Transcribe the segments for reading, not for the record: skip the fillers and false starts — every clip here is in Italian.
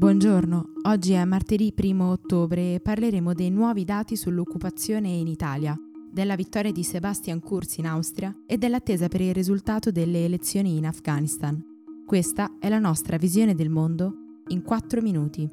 Buongiorno, oggi è martedì 1 ottobre e parleremo dei nuovi dati sull'occupazione in Italia, della vittoria di Sebastian Kurz in Austria e dell'attesa per il risultato delle elezioni in Afghanistan. Questa è la nostra visione del mondo in 4 minuti.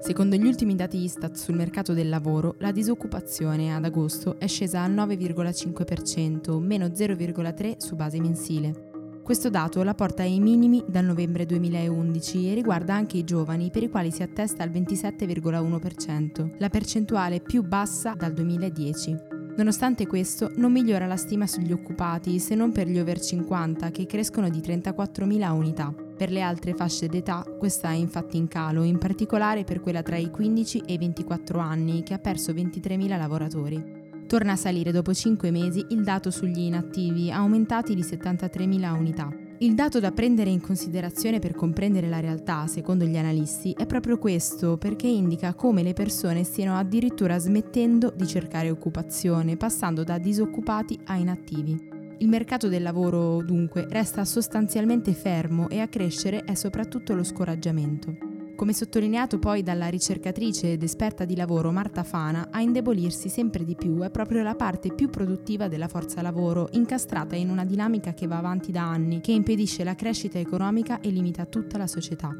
Secondo gli ultimi dati Istat sul mercato del lavoro, la disoccupazione ad agosto è scesa al 9,5%, meno 0,3 su base mensile. Questo dato la porta ai minimi dal novembre 2011 e riguarda anche i giovani, per i quali si attesta al 27,1%, la percentuale più bassa dal 2010. Nonostante questo, non migliora la stima sugli occupati, se non per gli over 50, che crescono di 34.000 unità. Per le altre fasce d'età, questa è infatti in calo, in particolare per quella tra i 15 e i 24 anni, che ha perso 23.000 lavoratori. Torna a salire dopo 5 mesi il dato sugli inattivi, aumentati di 73.000 unità. Il dato da prendere in considerazione per comprendere la realtà, secondo gli analisti, è proprio questo, perché indica come le persone stiano addirittura smettendo di cercare occupazione, passando da disoccupati a inattivi. Il mercato del lavoro, dunque, resta sostanzialmente fermo e a crescere è soprattutto lo scoraggiamento. Come sottolineato poi dalla ricercatrice ed esperta di lavoro Marta Fana, a indebolirsi sempre di più è proprio la parte più produttiva della forza lavoro, incastrata in una dinamica che va avanti da anni, che impedisce la crescita economica e limita tutta la società.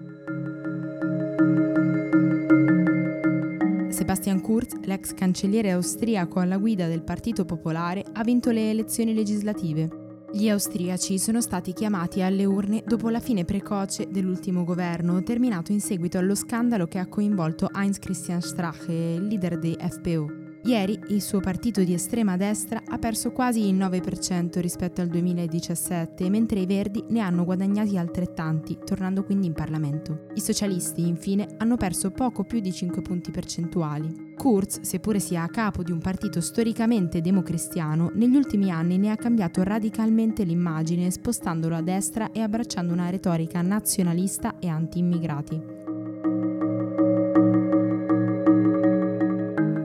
Sebastian Kurz, l'ex cancelliere austriaco alla guida del Partito Popolare, ha vinto le elezioni legislative. Gli austriaci sono stati chiamati alle urne dopo la fine precoce dell'ultimo governo, terminato in seguito allo scandalo che ha coinvolto Heinz Christian Strache, leader dei FPÖ. Ieri il suo partito di estrema destra ha perso quasi il 9% rispetto al 2017, mentre i Verdi ne hanno guadagnati altrettanti, tornando quindi in Parlamento. I socialisti, infine, hanno perso poco più di 5 punti percentuali. Kurz, seppure sia a capo di un partito storicamente democristiano, negli ultimi anni ne ha cambiato radicalmente l'immagine, spostandolo a destra e abbracciando una retorica nazionalista e anti-immigrati.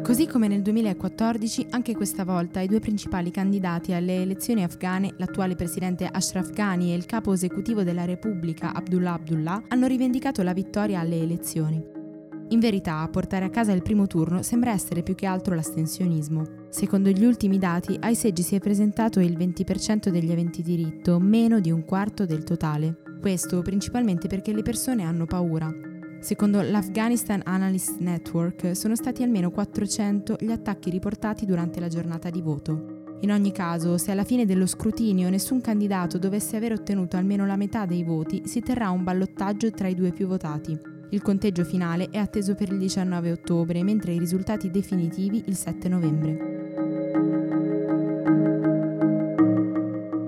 Così come nel 2014, anche questa volta i due principali candidati alle elezioni afghane, l'attuale presidente Ashraf Ghani e il capo esecutivo della Repubblica Abdullah Abdullah, hanno rivendicato la vittoria alle elezioni. In verità, a portare a casa il primo turno sembra essere più che altro l'astensionismo. Secondo gli ultimi dati, ai seggi si è presentato il 20% degli aventi diritto, meno di un quarto del totale. Questo principalmente perché le persone hanno paura. Secondo l'Afghanistan Analyst Network, sono stati almeno 400 gli attacchi riportati durante la giornata di voto. In ogni caso, se alla fine dello scrutinio nessun candidato dovesse aver ottenuto almeno la metà dei voti, si terrà un ballottaggio tra i due più votati. Il conteggio finale è atteso per il 19 ottobre, mentre i risultati definitivi il 7 novembre.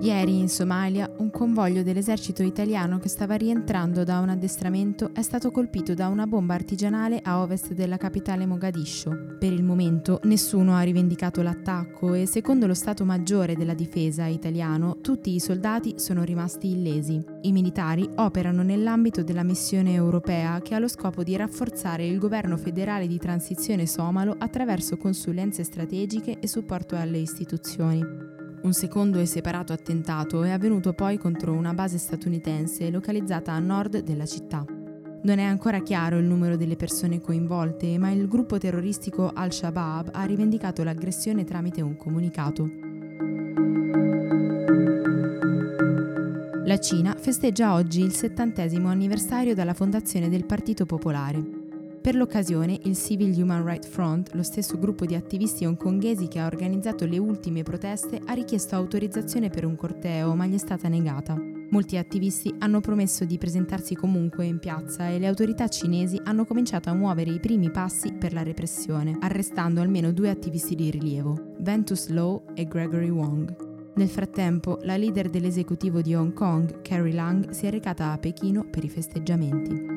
Ieri in Somalia un convoglio dell'esercito italiano che stava rientrando da un addestramento è stato colpito da una bomba artigianale a ovest della capitale Mogadiscio. Per il momento nessuno ha rivendicato l'attacco e, secondo lo Stato Maggiore della Difesa italiano, tutti i soldati sono rimasti illesi. I militari operano nell'ambito della missione europea che ha lo scopo di rafforzare il governo federale di transizione somalo attraverso consulenze strategiche e supporto alle istituzioni. Un secondo e separato attentato è avvenuto poi contro una base statunitense localizzata a nord della città. Non è ancora chiaro il numero delle persone coinvolte, ma il gruppo terroristico Al-Shabaab ha rivendicato l'aggressione tramite un comunicato. La Cina festeggia oggi il 70° anniversario dalla fondazione del Partito Popolare. Per l'occasione, il Civil Human Rights Front, lo stesso gruppo di attivisti hongkongesi che ha organizzato le ultime proteste, ha richiesto autorizzazione per un corteo, ma gli è stata negata. Molti attivisti hanno promesso di presentarsi comunque in piazza e le autorità cinesi hanno cominciato a muovere i primi passi per la repressione, arrestando almeno 2 attivisti di rilievo, Ventus Law e Gregory Wong. Nel frattempo, la leader dell'esecutivo di Hong Kong, Carrie Lam, si è recata a Pechino per i festeggiamenti.